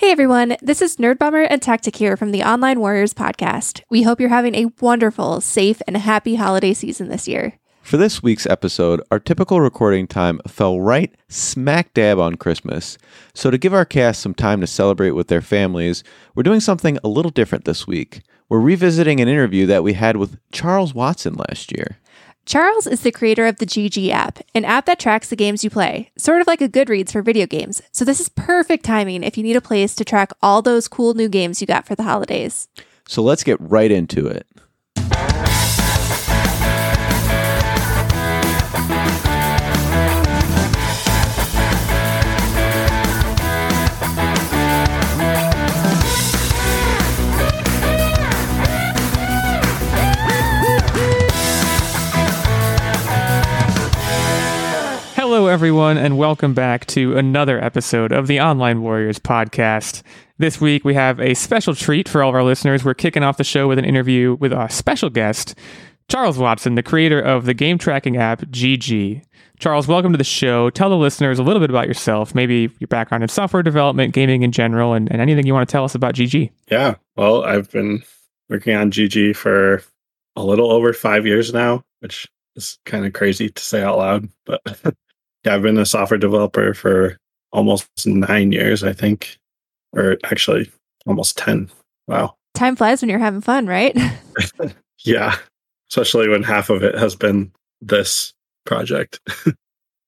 Hey everyone, this is Nerdbomber and Tactic here from the Online Warriors Podcast. We hope you're having a wonderful, safe, and happy holiday season this year. For this week's episode, our typical recording time fell right smack dab on Christmas. So to give our cast some time to celebrate with their families, we're doing something a little different this week. We're revisiting an interview that we had with Charles Watson last year. Charles is the creator of the GG app, an app that tracks the games you play, sort of like a Goodreads for video games. So this is perfect timing if you need a place to track all those cool new games you got for the holidays. So let's get right into it. Hello, everyone, and welcome back to another episode of the Online Warriors Podcast. This week, we have a special treat for all of our listeners. We're kicking off the show with an interview with our special guest, Charles Watson, the creator of the game tracking app, GG. Charles, welcome to the show. Tell the listeners a little bit about yourself, maybe your background in software development, gaming in general, and anything you want to tell us about GG. Yeah, well, I've been working on GG for a little over 5 years now, which is kind of crazy to say out loud, but... Yeah, I've been a software developer for almost 9 years, I think, or actually almost 10. Wow. Time flies when you're having fun, right? Yeah, especially when half of it has been this project.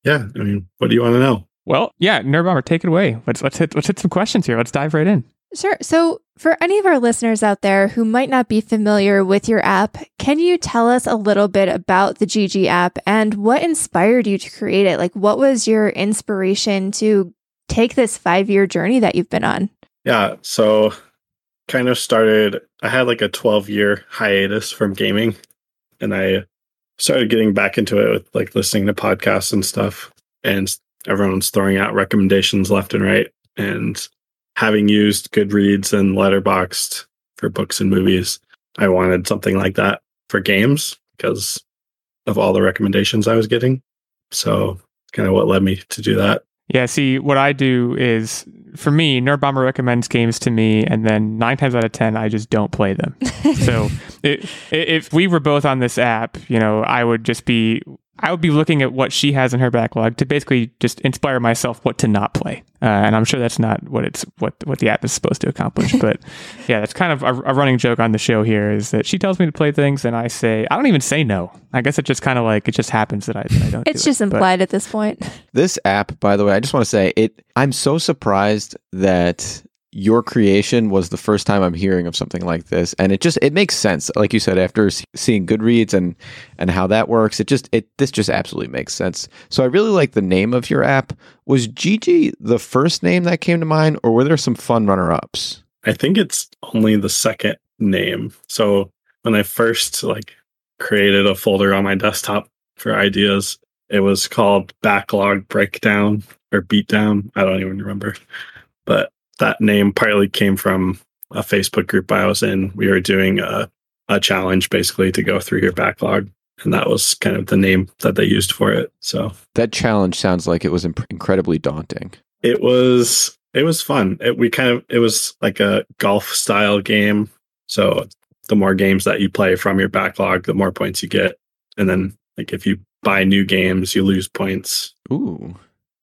Yeah, I mean, what do you want to know? Well, yeah, Nerdbomber, take it away. Let's hit some questions here. Let's dive right in. Sure. So for any of our listeners out there who might not be familiar with your app, can you tell us a little bit about the GG app and what inspired you to create it? Like, what was your inspiration to take this 5-year journey that you've been on? Yeah. So kind of started, I had like a 12-year hiatus from gaming, and I started getting back into it with like listening to podcasts and stuff, and everyone's throwing out recommendations left and right. And having used Goodreads and Letterboxd for books and movies, I wanted something like that for games because of all the recommendations I was getting. So kind of what led me to do that. Yeah, see, what I do is, for me, Nerdbomber recommends games to me, and then 9 times out of 10, I just don't play them. So if we were both on this app, you know, I would be looking at what she has in her backlog to basically just inspire myself what to not play. And I'm sure that's not what the app is supposed to accomplish. But yeah, that's kind of a running joke on the show here, is that she tells me to play things and I don't even say no. I guess it just kind of like, it just happens that I don't. It's just implied at this point. This app, by the way, I just want to say it. I'm so surprised that your creation was the first time I'm hearing of something like this. And it makes sense. Like you said, after seeing Goodreads and how that works, this just absolutely makes sense. So I really like the name of your app. Was GG the first name that came to mind, or were there some fun runner-ups? I think it's only the second name. So when I first like created a folder on my desktop for ideas, it was called Backlog Breakdown or Beatdown. I don't even remember. But that name partly came from a Facebook group I was in. We were doing a challenge basically to go through your backlog, and that was kind of the name that they used for it. So that challenge sounds like it was incredibly daunting. It was fun. It was like a golf style game. So the more games that you play from your backlog, the more points you get. And then like if you buy new games, you lose points. Ooh,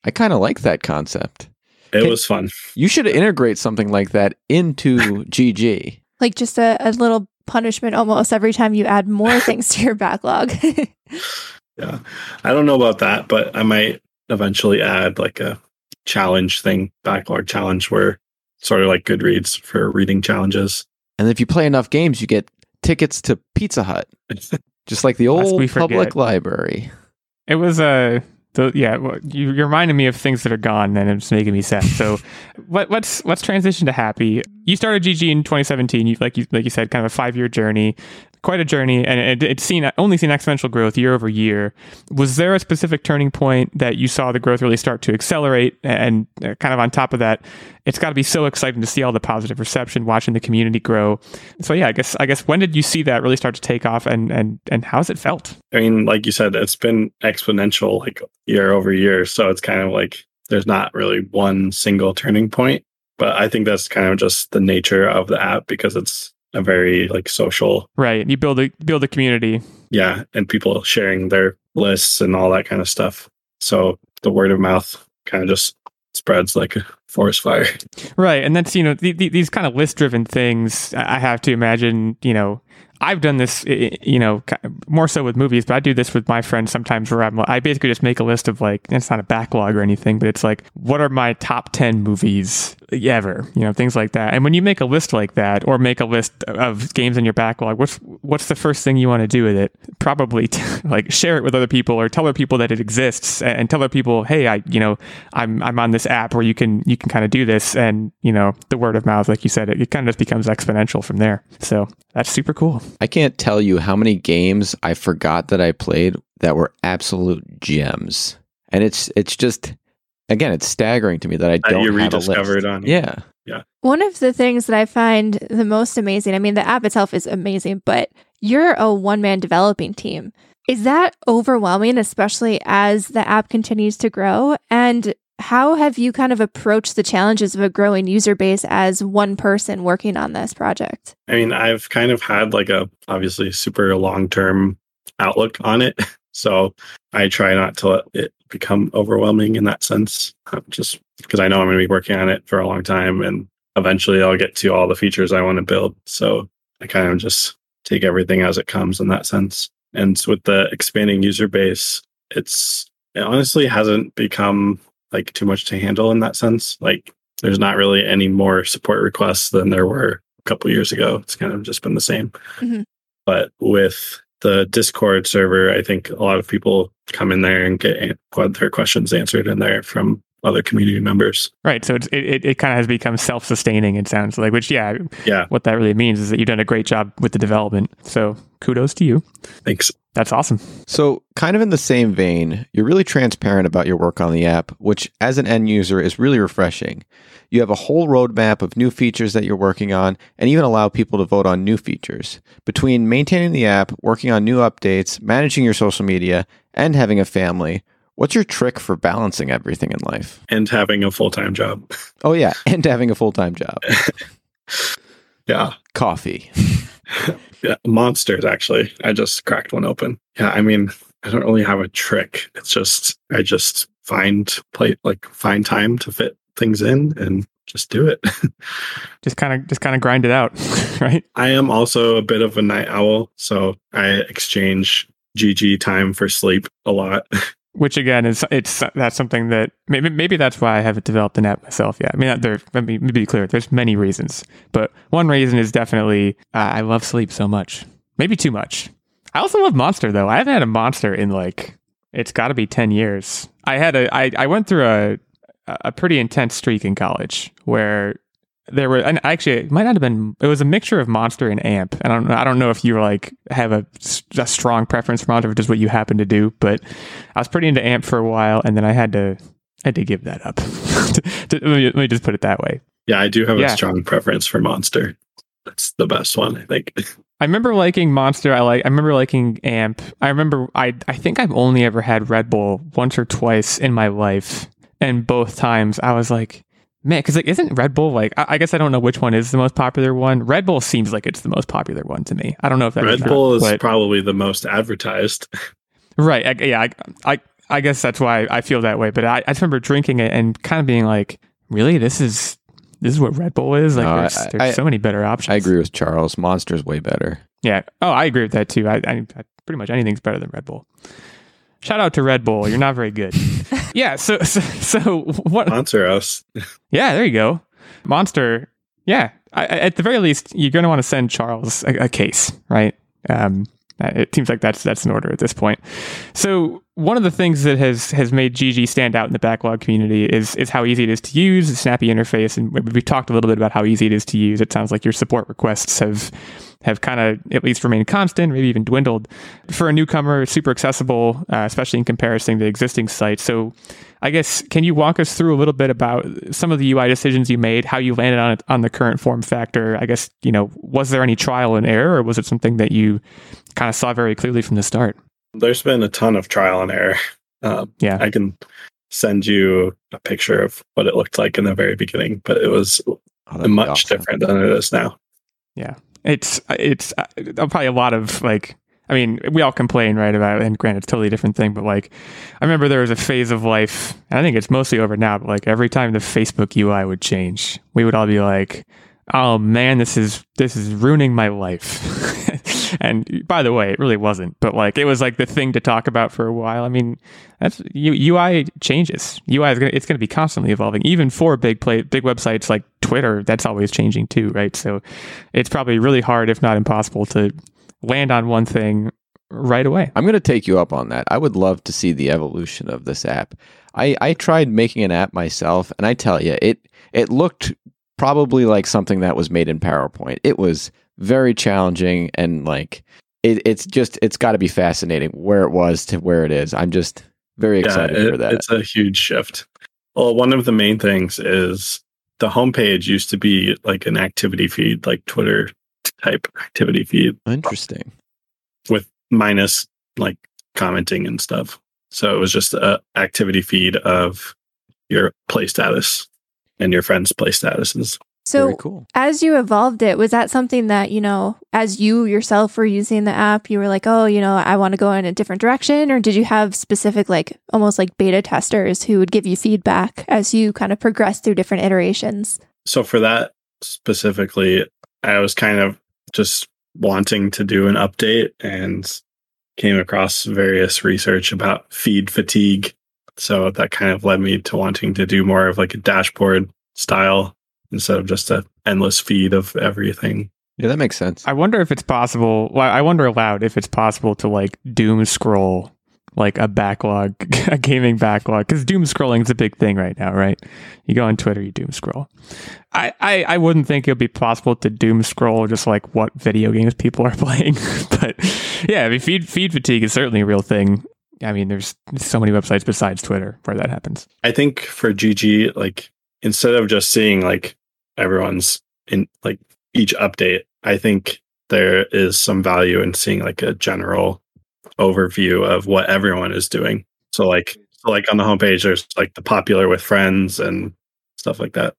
I kind of like that concept. It was fun. You should integrate something like that into GG. Like just a little punishment almost every time you add more things to your backlog. Yeah. I don't know about that, but I might eventually add like a challenge thing, backlog challenge, where sort of like Goodreads for reading challenges. And if you play enough games, you get tickets to Pizza Hut, just like the old public library. It was a... yeah, well, you reminded me of things that are gone, and it's making me sad. So let's transition to happy. You started GG in 2017. You, like you said, kind of a 5-year jory, quite a journey, and it's only seen exponential growth year over year. Was there a specific turning point that you saw the growth really start to accelerate? And kind of on top of that, it's got to be so exciting to see all the positive reception, watching the community grow. So yeah, I guess when did you see that really start to take off, and how's it felt? I mean, like you said, it's been exponential, like year over year. So it's kind of like there's not really one single turning point. But I think that's kind of just the nature of the app because it's a very like social. Right. You build a community. Yeah. And people sharing their lists and all that kind of stuff. So the word of mouth kind of just spreads like a forest fire. Right. And that's, you know, these kind of list driven things, I have to imagine, you know, I've done this, you know, more so with movies, but I do this with my friends sometimes where I basically just make a list of like, it's not a backlog or anything, but it's like, what are my top 10 movies ever? You know, things like that. And when you make a list like that or make a list of games in your backlog, what's the first thing you want to do with it? Probably like share it with other people or tell other people that it exists and tell other people, hey, I'm on this app where you can kind of do this. And, you know, the word of mouth, like you said, it kind of just becomes exponential from there. So that's super cool. I can't tell you how many games I forgot that I played that were absolute gems. And it's just, again, it's staggering to me that I don't you have rediscovered a list. On you. Yeah. Yeah. One of the things that I find the most amazing, I mean, the app itself is amazing, but you're a one-man developing team. Is that overwhelming, especially as the app continues to grow? And how have you kind of approached the challenges of a growing user base as one person working on this project? I mean, I've kind of had like a obviously super long-term outlook on it. So I try not to let it become overwhelming in that sense, just because I know I'm going to be working on it for a long time and eventually I'll get to all the features I want to build. So I kind of just take everything as it comes in that sense. And with the expanding user base, it honestly hasn't become like too much to handle in that sense. Like there's not really any more support requests than there were a couple years ago. It's kind of just been the same. Mm-hmm. But with the Discord server, I think a lot of people come in there and get their questions answered in there from other community members. Right. So it kind of has become self-sustaining, it sounds like, which, yeah, what that really means is that you've done a great job with the development. So kudos to you. Thanks. That's awesome. So kind of in the same vein, you're really transparent about your work on the app, which as an end user is really refreshing. You have a whole roadmap of new features that you're working on and even allow people to vote on new features. Between maintaining the app, working on new updates, managing your social media, and having a family, what's your trick for balancing everything in life? And having a full-time job. Oh, yeah. And having a full-time job. Yeah. Coffee. Yeah, monsters, actually. I just cracked one open. Yeah, I mean, I don't really have a trick. It's just, I just find time to fit things in and just do it. just kind of grind it out, right? I am also a bit of a night owl, so I exchange GG time for sleep a lot. Which again that's something that maybe that's why I haven't developed an app myself yet. I mean, let me be clear. There's many reasons, but one reason is definitely I love sleep so much. Maybe too much. I also love Monster though. I haven't had a Monster in like it's got to be 10 years. I went through a pretty intense streak in college where there were, and actually it might not have been, it was a mixture of Monster and AMP. And I don't know if you like have a strong preference for Monster, which is what you happen to do, but I was pretty into AMP for a while and then I had to give that up. let me just put it that way. Yeah, I do have a strong preference for Monster. That's the best one, I think. I remember liking Monster. I remember liking AMP. I remember I think I've only ever had Red Bull once or twice in my life. And both times I was like, man, because like, isn't Red Bull like? I guess I don't know which one is the most popular one. Red Bull seems like it's the most popular one to me. I don't know if that Red Bull is probably the most advertised. Right? I guess that's why I feel that way. But I just remember drinking it and kind of being like, really, this is what Red Bull is? Like, no, there's so many better options. I agree with Charles. Monster's way better. Yeah. Oh, I agree with that too. I pretty much anything's better than Red Bull. Shout out to Red Bull. You're not very good. Yeah. So what? Monster us. Yeah. There you go. Monster. Yeah. At the very least, you're going to want to send Charles a case, right? It seems like that's an order at this point. So one of the things that has made GG stand out in the backlog community is how easy it is to use, the snappy interface, and we've talked a little bit about how easy it is to use. It sounds like your support requests have kind of at least remained constant, maybe even dwindled. For a newcomer, it's super accessible, especially in comparison to existing sites. So I guess, can you walk us through a little bit about some of the UI decisions you made, how you landed on it, on the current form factor? I guess, you know, was there any trial and error, or was it something that you kind of saw very clearly from the start? There's been a ton of trial and error. I can send you a picture of what it looked like in the very beginning, but it was much different than it is now. Yeah. It's probably a lot of like, I mean, we all complain, right, about, and granted, it's a totally different thing, but like, I remember there was a phase of life, and I think it's mostly over now, but like every time the Facebook UI would change, we would all be like, oh man, this is ruining my life. And by the way, it really wasn't, but like, it was like the thing to talk about for a while. I mean, that's UI changes. UI is it's going to be constantly evolving, even for big websites like Twitter. That's always changing too, right? So it's probably really hard, if not impossible, to land on one thing right away. I'm going to take you up on that. I would love to see the evolution of this app. I tried making an app myself, and I tell you, it looked probably like something that was made in PowerPoint. It was very challenging, and like it's got to be fascinating where it was to where it is. I'm just very excited for that. It's a huge shift. Well, one of the main things is the homepage used to be like an activity feed, like Twitter type activity feed. Interesting. With minus like commenting and stuff. So it was just a activity feed of your play status and your friends' play statuses. So cool. As you evolved it, was that something that, you know, as you yourself were using the app, you were like, oh, you know, I want to go in a different direction? Or did you have specific, like, almost like beta testers who would give you feedback as you kind of progressed through different iterations? So for that specifically, I was kind of just wanting to do an update and came across various research about feed fatigue. So that kind of led me to wanting to do more of like a dashboard style instead of just an endless feed of everything. Yeah, that makes sense. I wonder if it's possible. Well, I wonder aloud if it's possible to like doom scroll like a backlog, a gaming backlog, because doom scrolling is a big thing right now, right? You go on Twitter, you doom scroll. I wouldn't think it would be possible to doom scroll just like what video games people are playing. But yeah, I mean, feed fatigue is certainly a real thing. I mean, there's so many websites besides Twitter where that happens. I think for GG, like instead of just seeing like everyone's in like each update, I think there is some value in seeing like a general overview of what everyone is doing. So like on the homepage, there's like the popular with friends and stuff like that.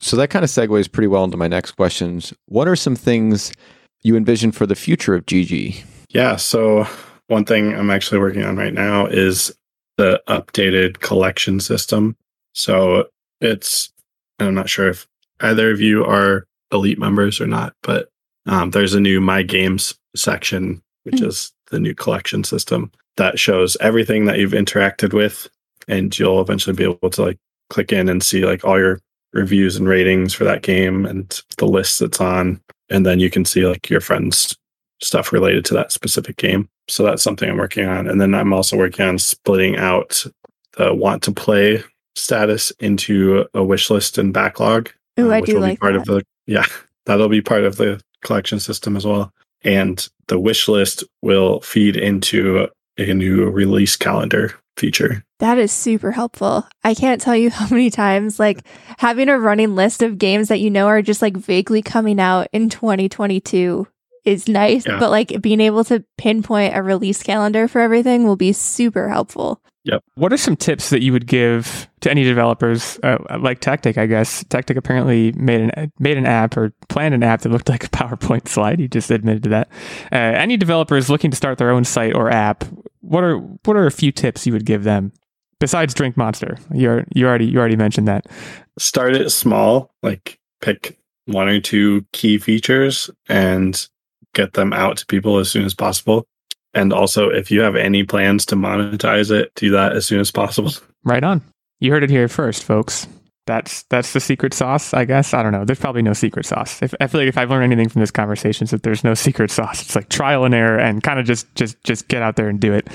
So that kind of segues pretty well into my next questions. What are some things you envision for the future of GG? Yeah, so one thing I'm actually working on right now is the updated collection system. So I'm not sure if either of you are Elite members or not, but there's a new My Games section, which is the new collection system that shows everything that you've interacted with. And you'll eventually be able to like click in and see like all your reviews and ratings for that game and the list that's on. And then you can see like your friends' stuff related to that specific game. So that's something I'm working on. And then I'm also working on splitting out the want to play status into a wish list and backlog. Oh, I do like that. Yeah, that'll be part of the collection system as well. And the wish list will feed into a new release calendar feature. That is super helpful. I can't tell you how many times like having a running list of games that you know are just like vaguely coming out in 2022 is nice, yeah. But like being able to pinpoint a release calendar for everything will be super helpful. Yep. What are some tips that you would give to any developers like Tactic, I guess? Tactic apparently made an app or planned an app that looked like a PowerPoint slide. You just admitted to that. Any developers looking to start their own site or app, what are a few tips you would give them besides Drink Monster? You already mentioned that. Start it small, like pick one or two key features and get them out to people as soon as possible. And also, if you have any plans to monetize it, do that as soon as possible. Right on. You heard it here first, folks. That's the secret sauce, I guess. I don't know. There's probably no secret sauce. I feel like if I've learned anything from this conversation, is that there's no secret sauce. It's like trial and error and kind of just get out there and do it.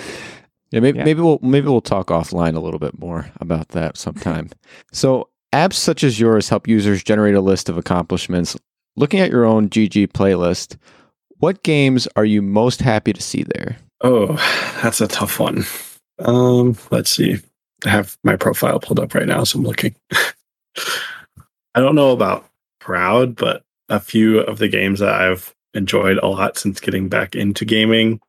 Yeah, maybe we'll talk offline a little bit more about that sometime. So apps such as yours help users generate a list of accomplishments. Looking at your own GG playlist, what games are you most happy to see there? Oh, that's a tough one. Let's see. I have my profile pulled up right now, so I'm looking. I don't know about proud, but a few of the games that I've enjoyed a lot since getting back into gaming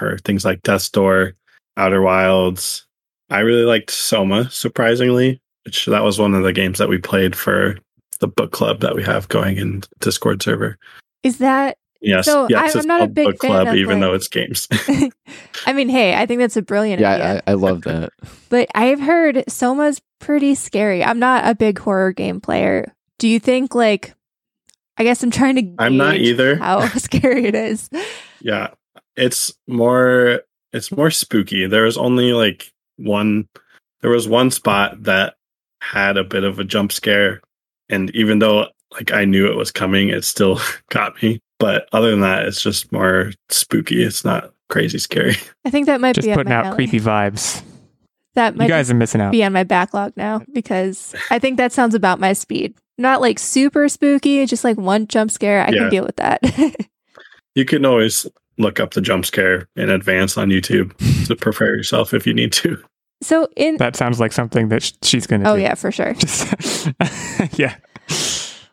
are things like Death's Door, Outer Wilds, I really liked Soma, surprisingly. That was one of the games that we played for the book club that we have going in Discord server. Is that? Yes. So yes, I'm not a big book fan club, of even though it's games. I mean, hey, I think that's a brilliant idea. I love that. But I've heard Soma's pretty scary. I'm not a big horror game player. Do you think, like, I guess I'm trying to gauge I'm not either. How scary it is. Yeah. It's more spooky. There was only like one spot that had a bit of a jump scare, and even though like I knew it was coming, it still got me. But other than that, it's just more spooky. It's not crazy scary. I think that might just be putting out creepy vibes. That might you guys are missing out. Be on my backlog now, because I think that sounds about my speed. Not like super spooky, just like one jump scare. I can deal with that. You can always look up the jump scare in advance on YouTube to prepare yourself if you need to. So that sounds like something that she's going to do. Oh, yeah, for sure. Yeah.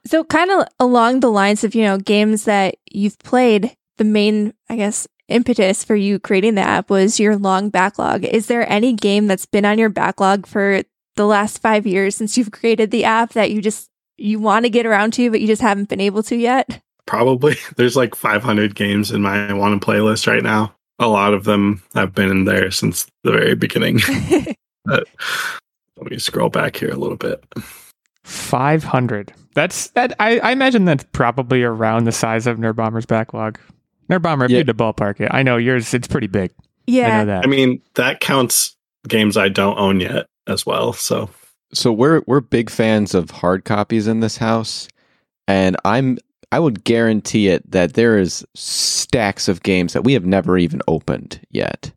So kind of along the lines of, you know, games that you've played, the main, I guess, impetus for you creating the app was your long backlog. Is there any game that's been on your backlog for the last 5 years since you've created the app that you want to get around to, but you just haven't been able to yet? Probably. There's like 500 games in my I Want to playlist right now. A lot of them have been in there since the very beginning. But let me scroll back here a little bit. 500. I imagine that's probably around the size of Nerd Bomber's backlog. Nerd Bomber, if you had to ballpark it, I know yours, it's pretty big. Yeah, I know that. I mean, that counts games I don't own yet as well. So we're big fans of hard copies in this house, and I would guarantee it that there is stacks of games that we have never even opened yet.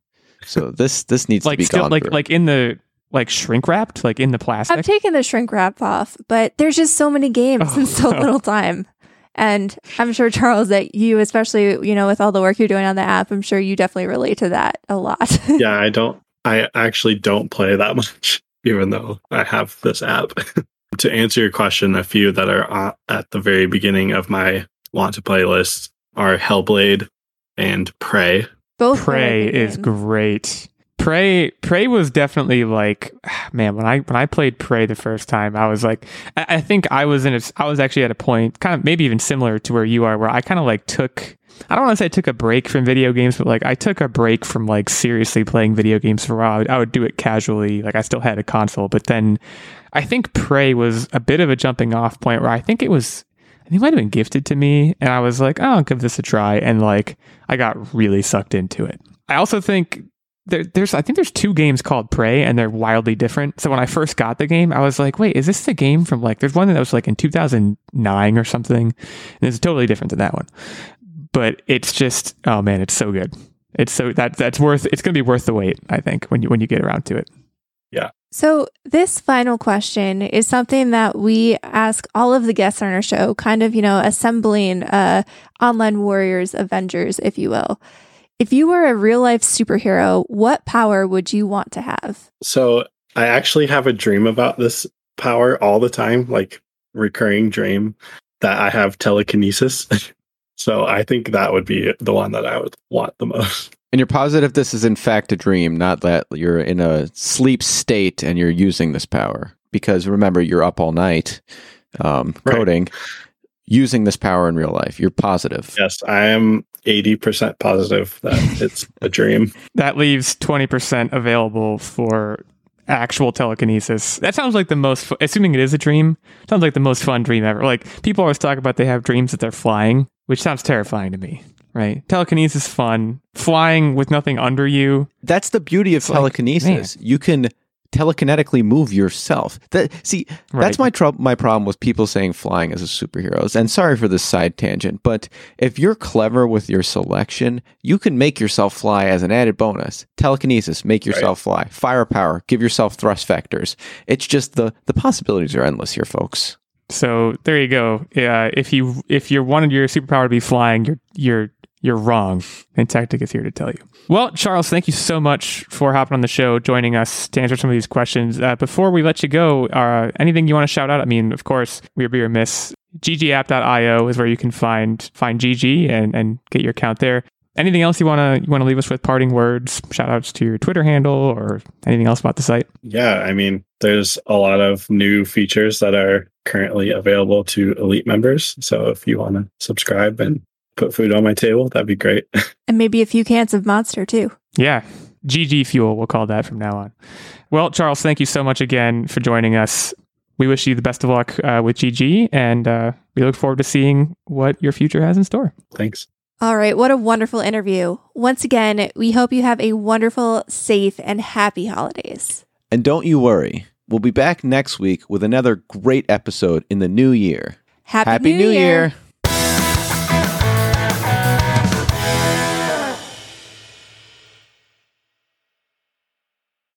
So this needs like to be still, gone like through. Like in the like shrink wrapped, like in the plastic. I've taken the shrink wrap off, but there's just so many games in so little time. And I'm sure, Charles, that you, especially, you know, with all the work you're doing on the app, I'm sure you definitely relate to that a lot. Yeah, I actually don't play that much, even though I have this app. To answer your question, a few that are at the very beginning of my want to playlist are Hellblade and Prey. Both Prey is great. Prey was definitely like, man, when I played Prey the first time, I was like, I think I was actually at a point kind of maybe even similar to where you are, where I kind of like I don't want to say I took a break from video games, but like I took a break from like seriously playing video games for a while. I would do it casually. Like I still had a console, but then I think Prey was a bit of a jumping off point where I think it might have been gifted to me. And I was like, oh, I'll give this a try. And like, I got really sucked into it. I also think there's two games called Prey, and they're wildly different. So when I first got the game, I was like, wait, is this the game from like, there's one that was like in 2009 or something. And it's totally different than that one. But it's just, oh man, it's so good. It's so it's going to be worth the wait, I think, when you get around to it. Yeah. So this final question is something that we ask all of the guests on our show, kind of, you know, assembling Online Warriors Avengers, if you will. If you were a real life superhero, what power would you want to have? So I actually have a dream about this power all the time, like recurring dream that I have telekinesis. So I think that would be the one that I would want the most. And you're positive this is in fact a dream, not that you're in a sleep state and you're using this power, because remember, you're up all night coding. Right. Using this power in real life. You're positive. Yes, I am 80% positive that it's a dream. That leaves 20% available for actual telekinesis. That sounds like the most, assuming it is a dream, sounds like the most fun dream ever. Like, people always talk about they have dreams that they're flying, which sounds terrifying to me, right? Telekinesis is fun. Flying with nothing under you. That's the beauty of telekinesis. Like, you can telekinetically move yourself. That's my problem with people saying flying as a superheroes. And sorry for this side tangent, but if you're clever with your selection, you can make yourself fly as an added bonus. Telekinesis, make yourself fly. Firepower, give yourself thrust vectors. It's just the possibilities are endless here, folks. So there you go. If you wanted your superpower to be flying, you're wrong. And Tactic is here to tell you. Well, Charles, thank you so much for hopping on the show, joining us to answer some of these questions. Before we let you go, anything you want to shout out? I mean, of course, we would be remiss. ggapp.io is where you can find GG and get your account there. Anything else you want to leave us with? Parting words, shout outs to your Twitter handle, or anything else about the site? Yeah, I mean, there's a lot of new features that are currently available to elite members. So if you want to subscribe and put food on my table, that'd be great. And maybe a few cans of Monster too. Yeah. GG Fuel, we'll call that from now on. Well, Charles, thank you so much again for joining us. We wish you the best of luck with GG, and we look forward to seeing what your future has in store. Thanks. All right, what a wonderful interview. Once again, we hope you have a wonderful, safe, and happy holidays. And don't you worry. We'll be back next week with another great episode in the new year. Happy New Year!